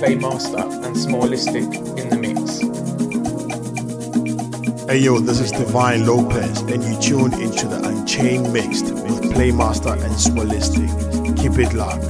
Playmaster and Smallistic in the mix. Hey yo, this is Divine Lopez and you tuned into the Unchained Mixed with Playmaster and Smallistic. Keep it locked.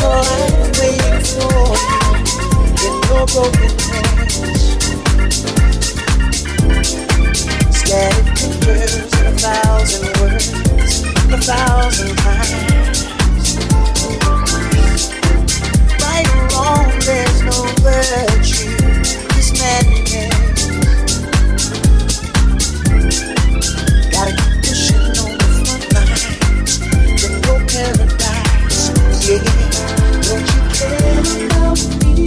time waiting for you in your broken hands. Scattered pictures in 1,000 words, 1,000 times. Right or wrong, there's no virtue. This man has gotta keep pushing on the front lines. Then no paradise. Yeah, don't you care about me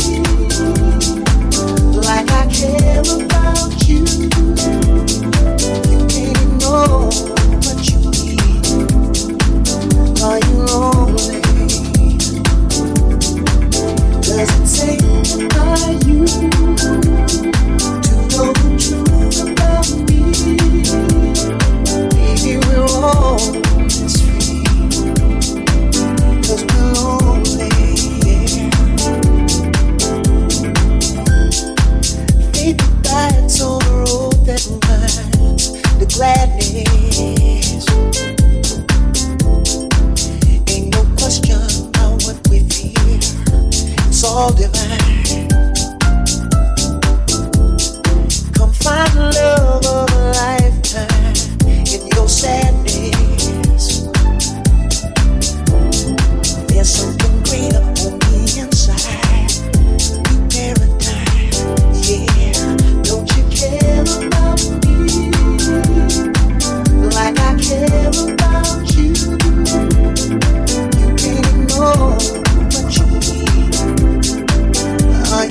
like I care about you? You can't know what you need. Are you lonely? Does it take by you to know the truth about me? Maybe we're all misread, 'cause we're lonely, yeah. Fade the lights on the road that winds the gladness. Ain't no question about what we feel. It's all divine. Come find the love of a lifetime in your sadness. There's something greater on the inside. New paradigm, yeah. Don't you care about me like I care about you? You can't ignore what you need. Are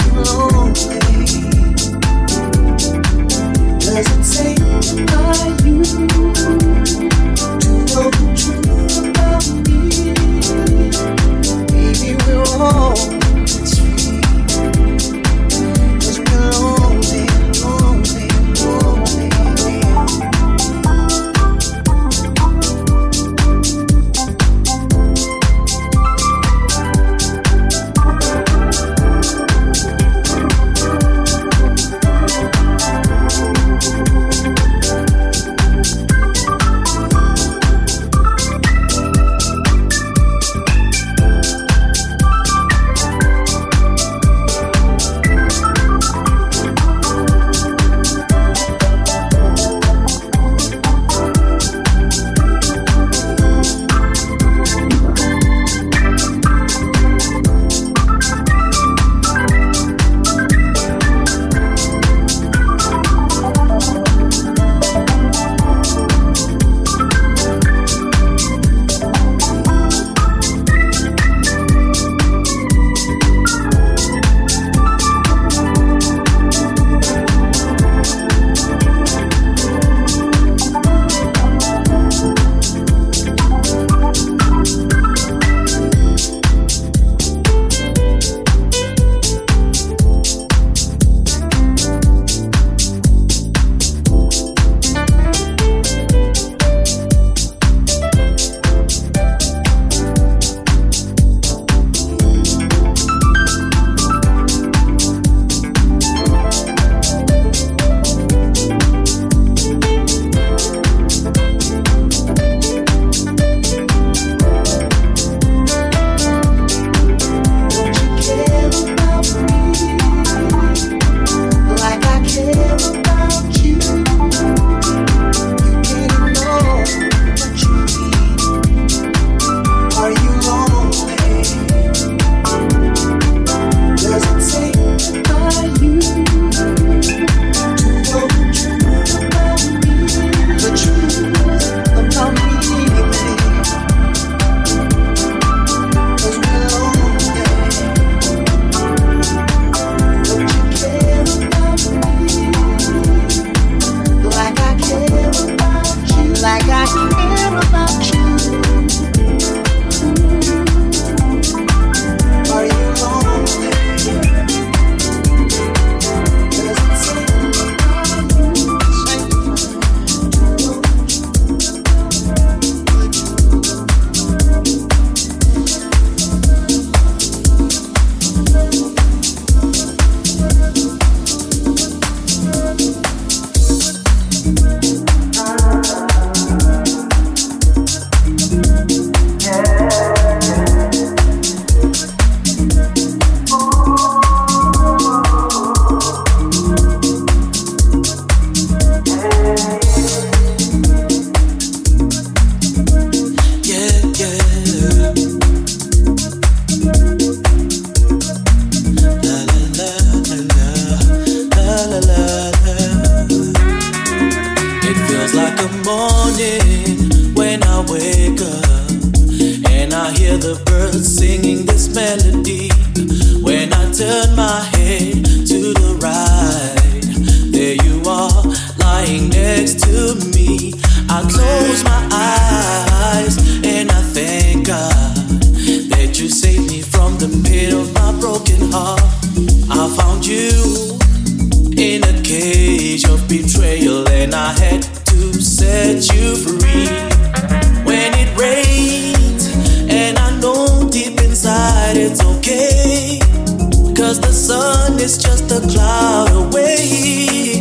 is just a cloud away,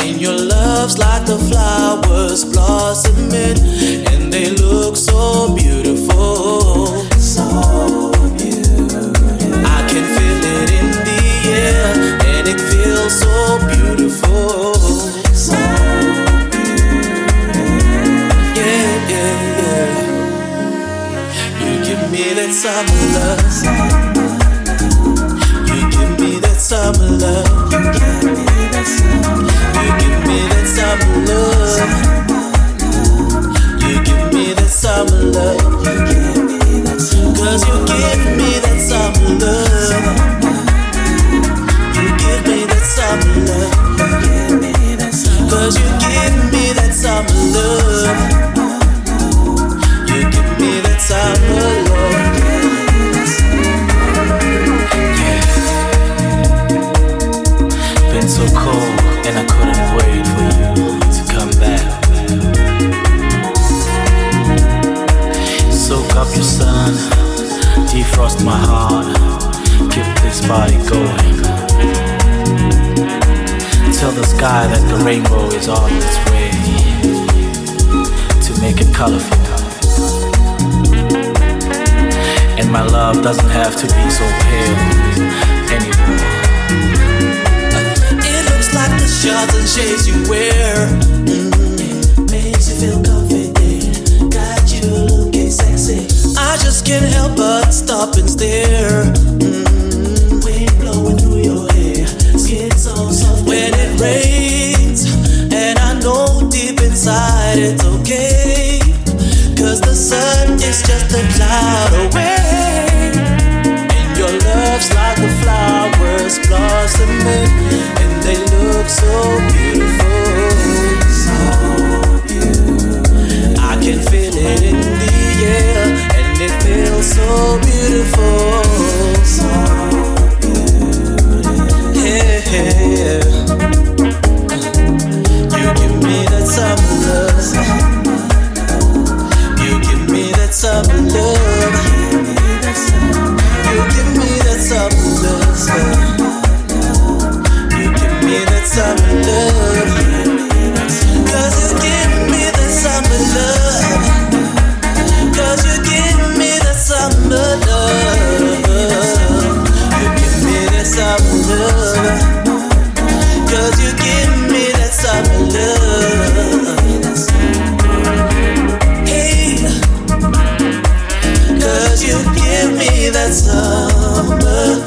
and your love's like the flowers blossoming, and they look so beautiful. So beautiful. I can feel it in the air, and it feels so beautiful. So beautiful. Yeah, yeah, yeah. You give me that summer love. Summer love, you give me that summer love. You give me that summer love. You give me that summer love. You give me that summer love. 'Cause you give me that summer love. You give me that summer love. You give me that summer love. 'Cause you give me that summer love. You give me that summer love. So cold, and I couldn't wait for you to come back. Soak up your sun, defrost my heart, keep this body going. Tell the sky that the rainbow is on its way to make it colorful. And my love doesn't have to be so pale anymore. Like the shots and shades you wear, makes you feel confident, got you looking sexy. I just can't help but stop and stare. Wind blowing through your hair, skin so soft when it rains, and I know deep inside it's okay, 'cause the sun is just a cloud away. Your love's like the flowers blossoming, and they look so beautiful. So beautiful. I can feel it in the air, and it feels so beautiful. So beautiful. Yeah, yeah, yeah. You give me that summer love. You give me that summer love. Summer love, summer. You give me that summer love. 'Cause you give me that summer love. 'Cause you give me that summer love. You give me that summer love. 'Cause you give me that summer love. Hey, 'cause you give me that summer. Love.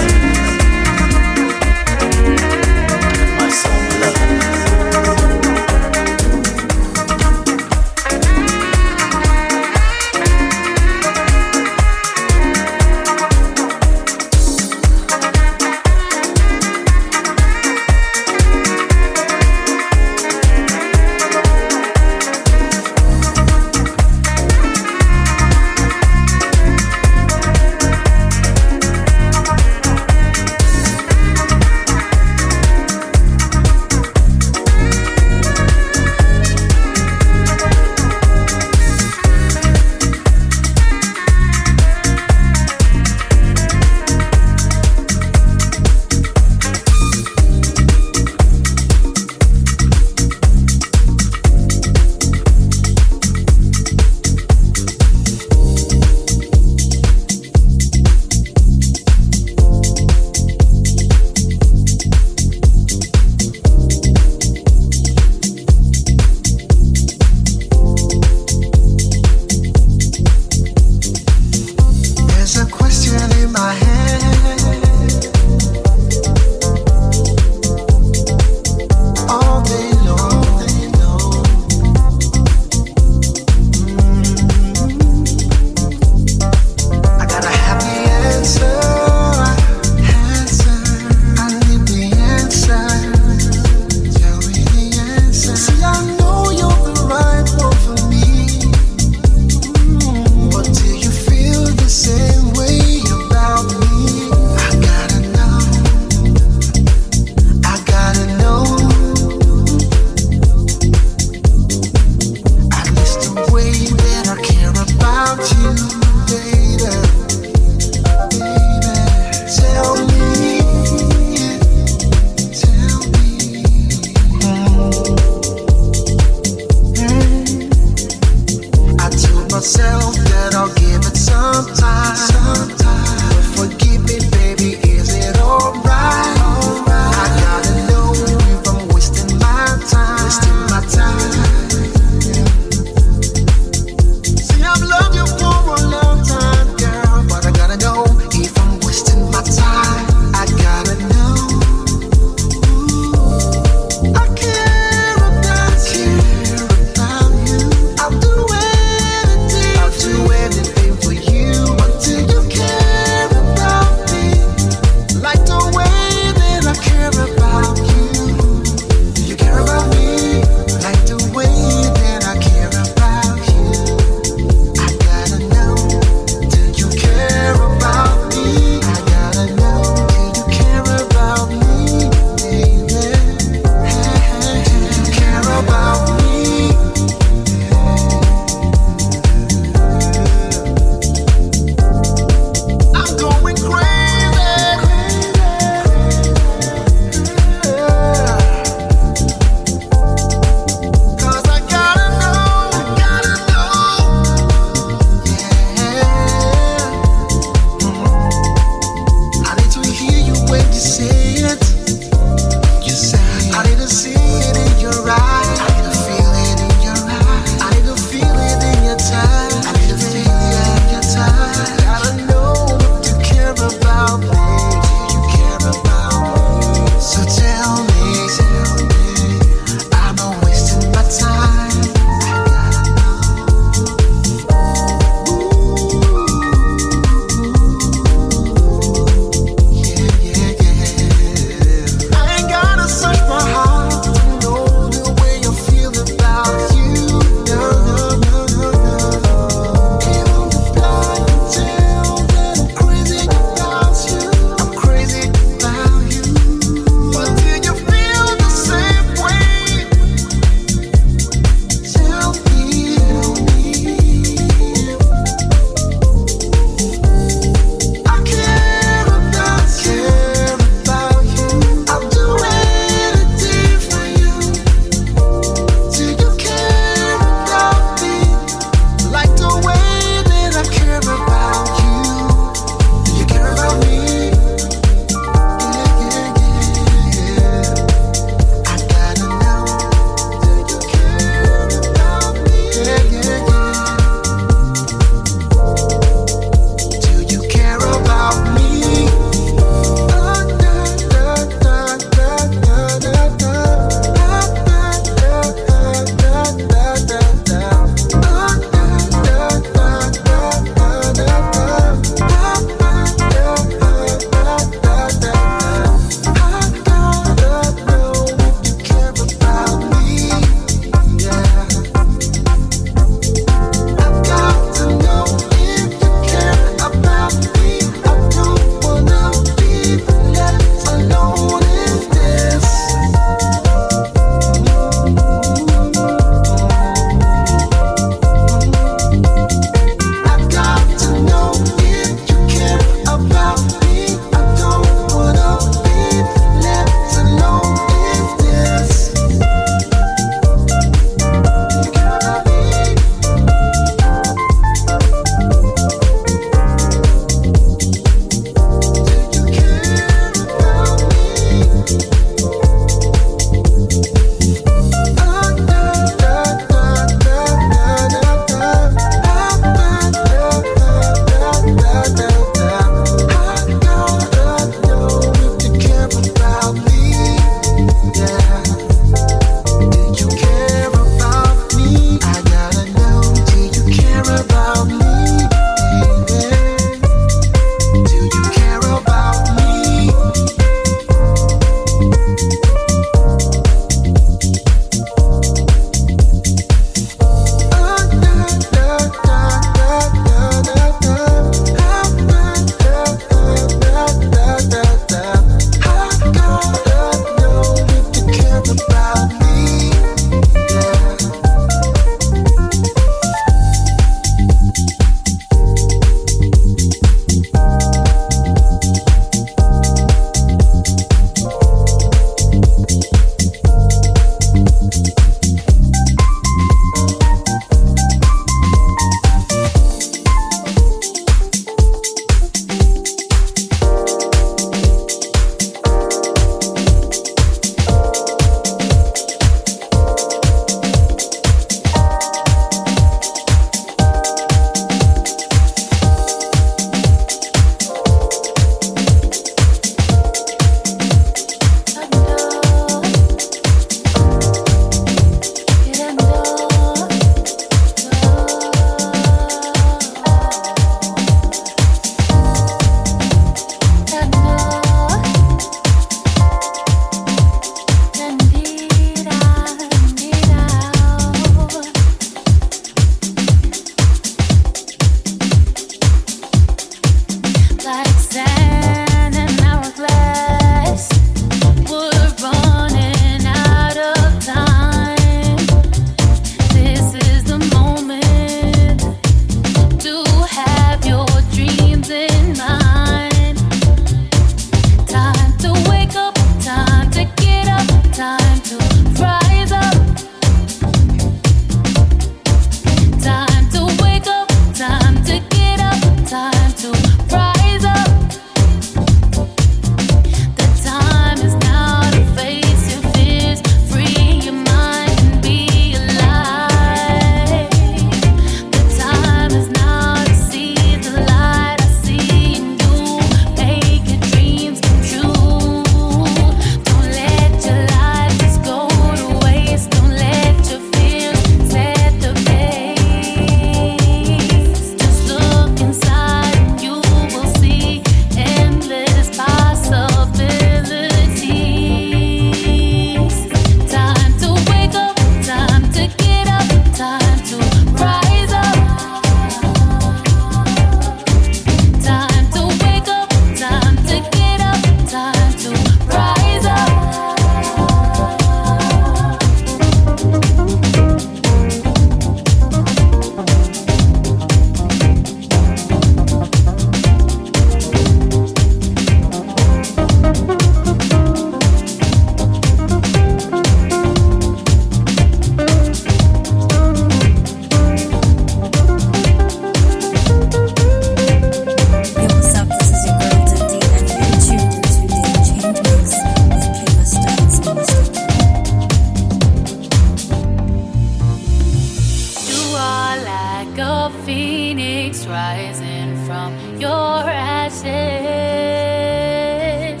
a phoenix rising from your ashes.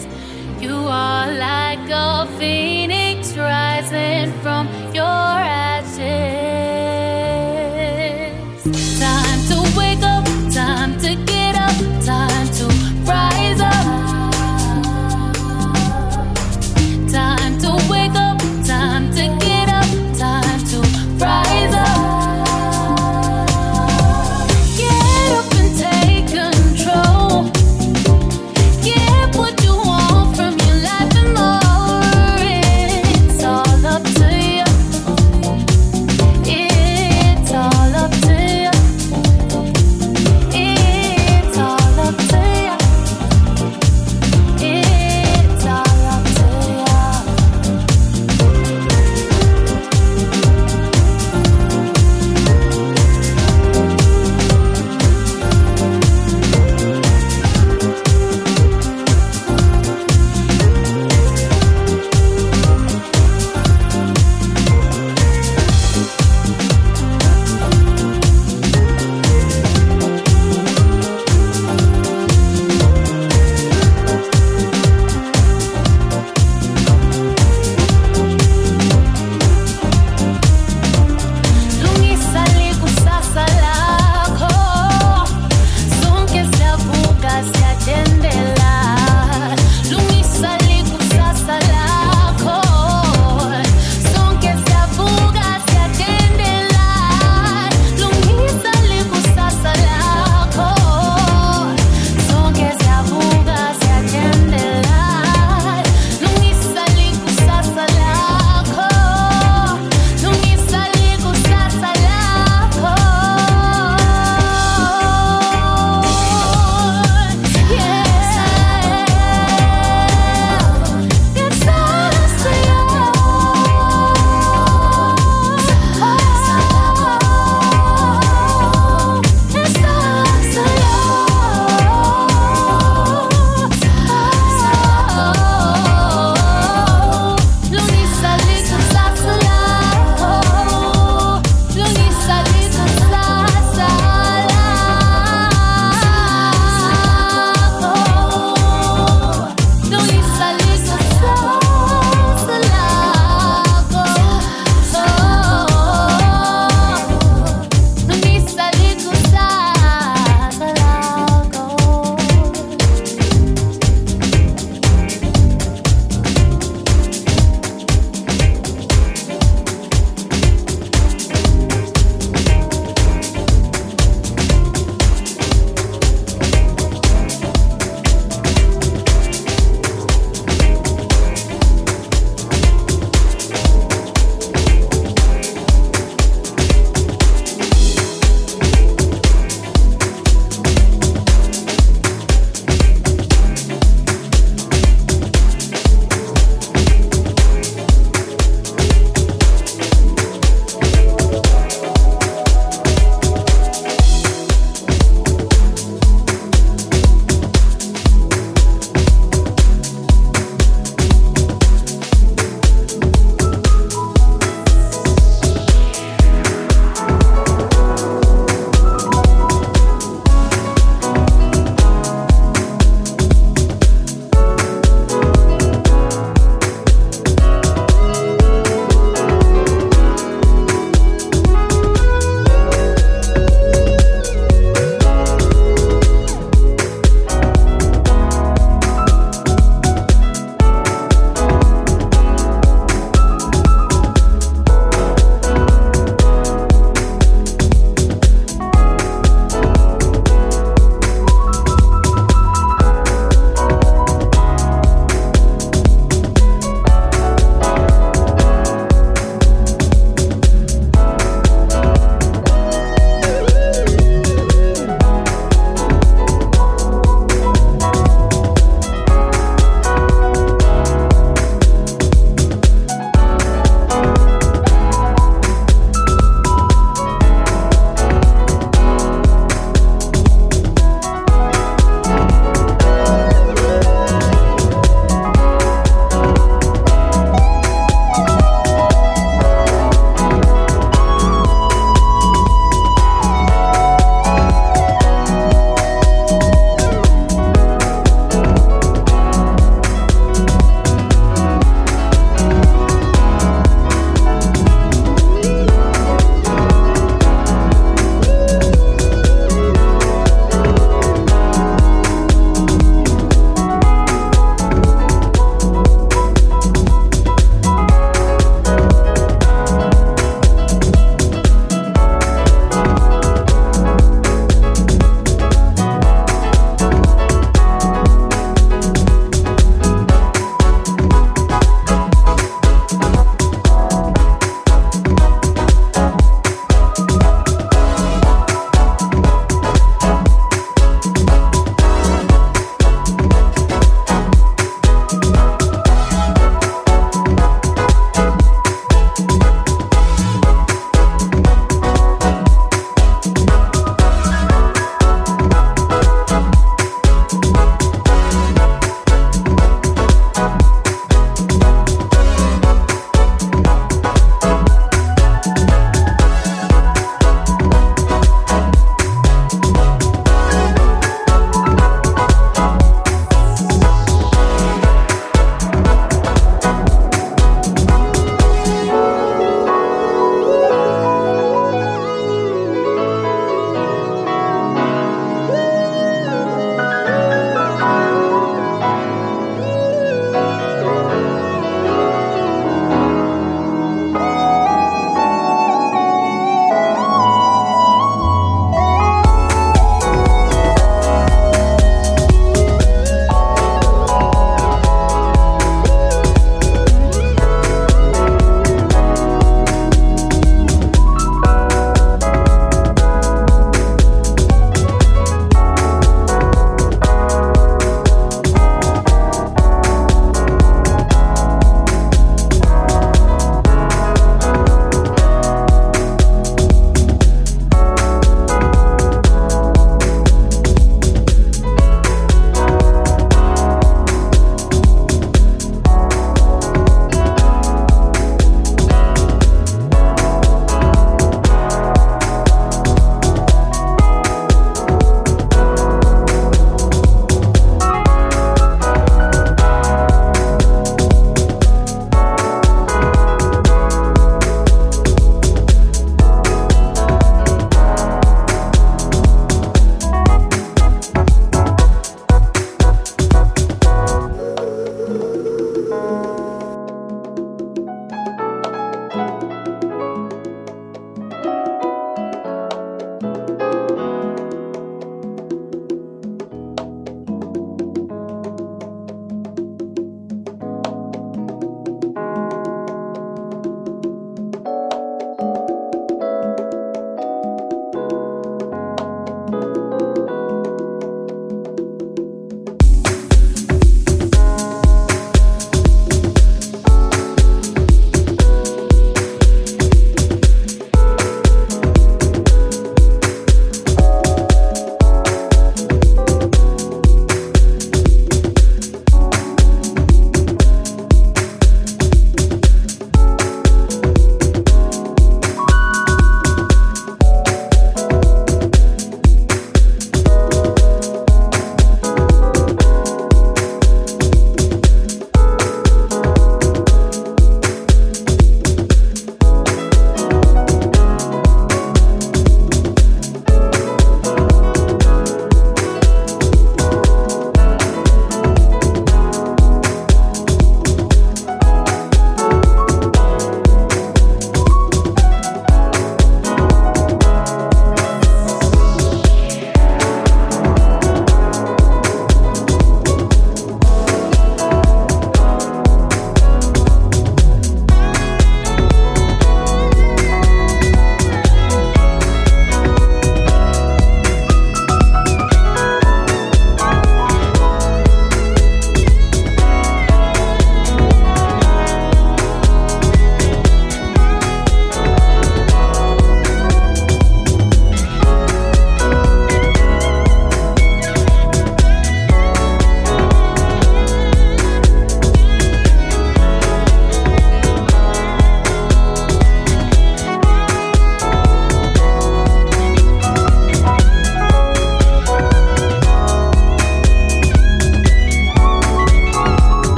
You are like a phoenix rising from your ashes. Time to wake up, time to get up, time to rise up. Time to wake up, time to get up, time to rise up.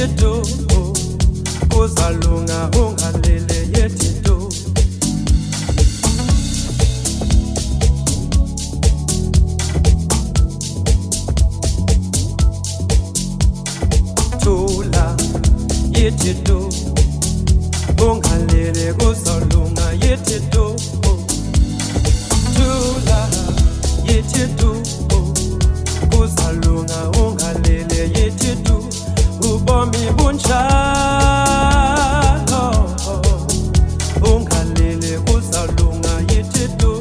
yetido ozalunga ungalele yetido tula yetido ungalele ozalunga yetido tula yetido ozalunga ungalele yetido Ubomi bunchalo ungalele uzalunga yetidu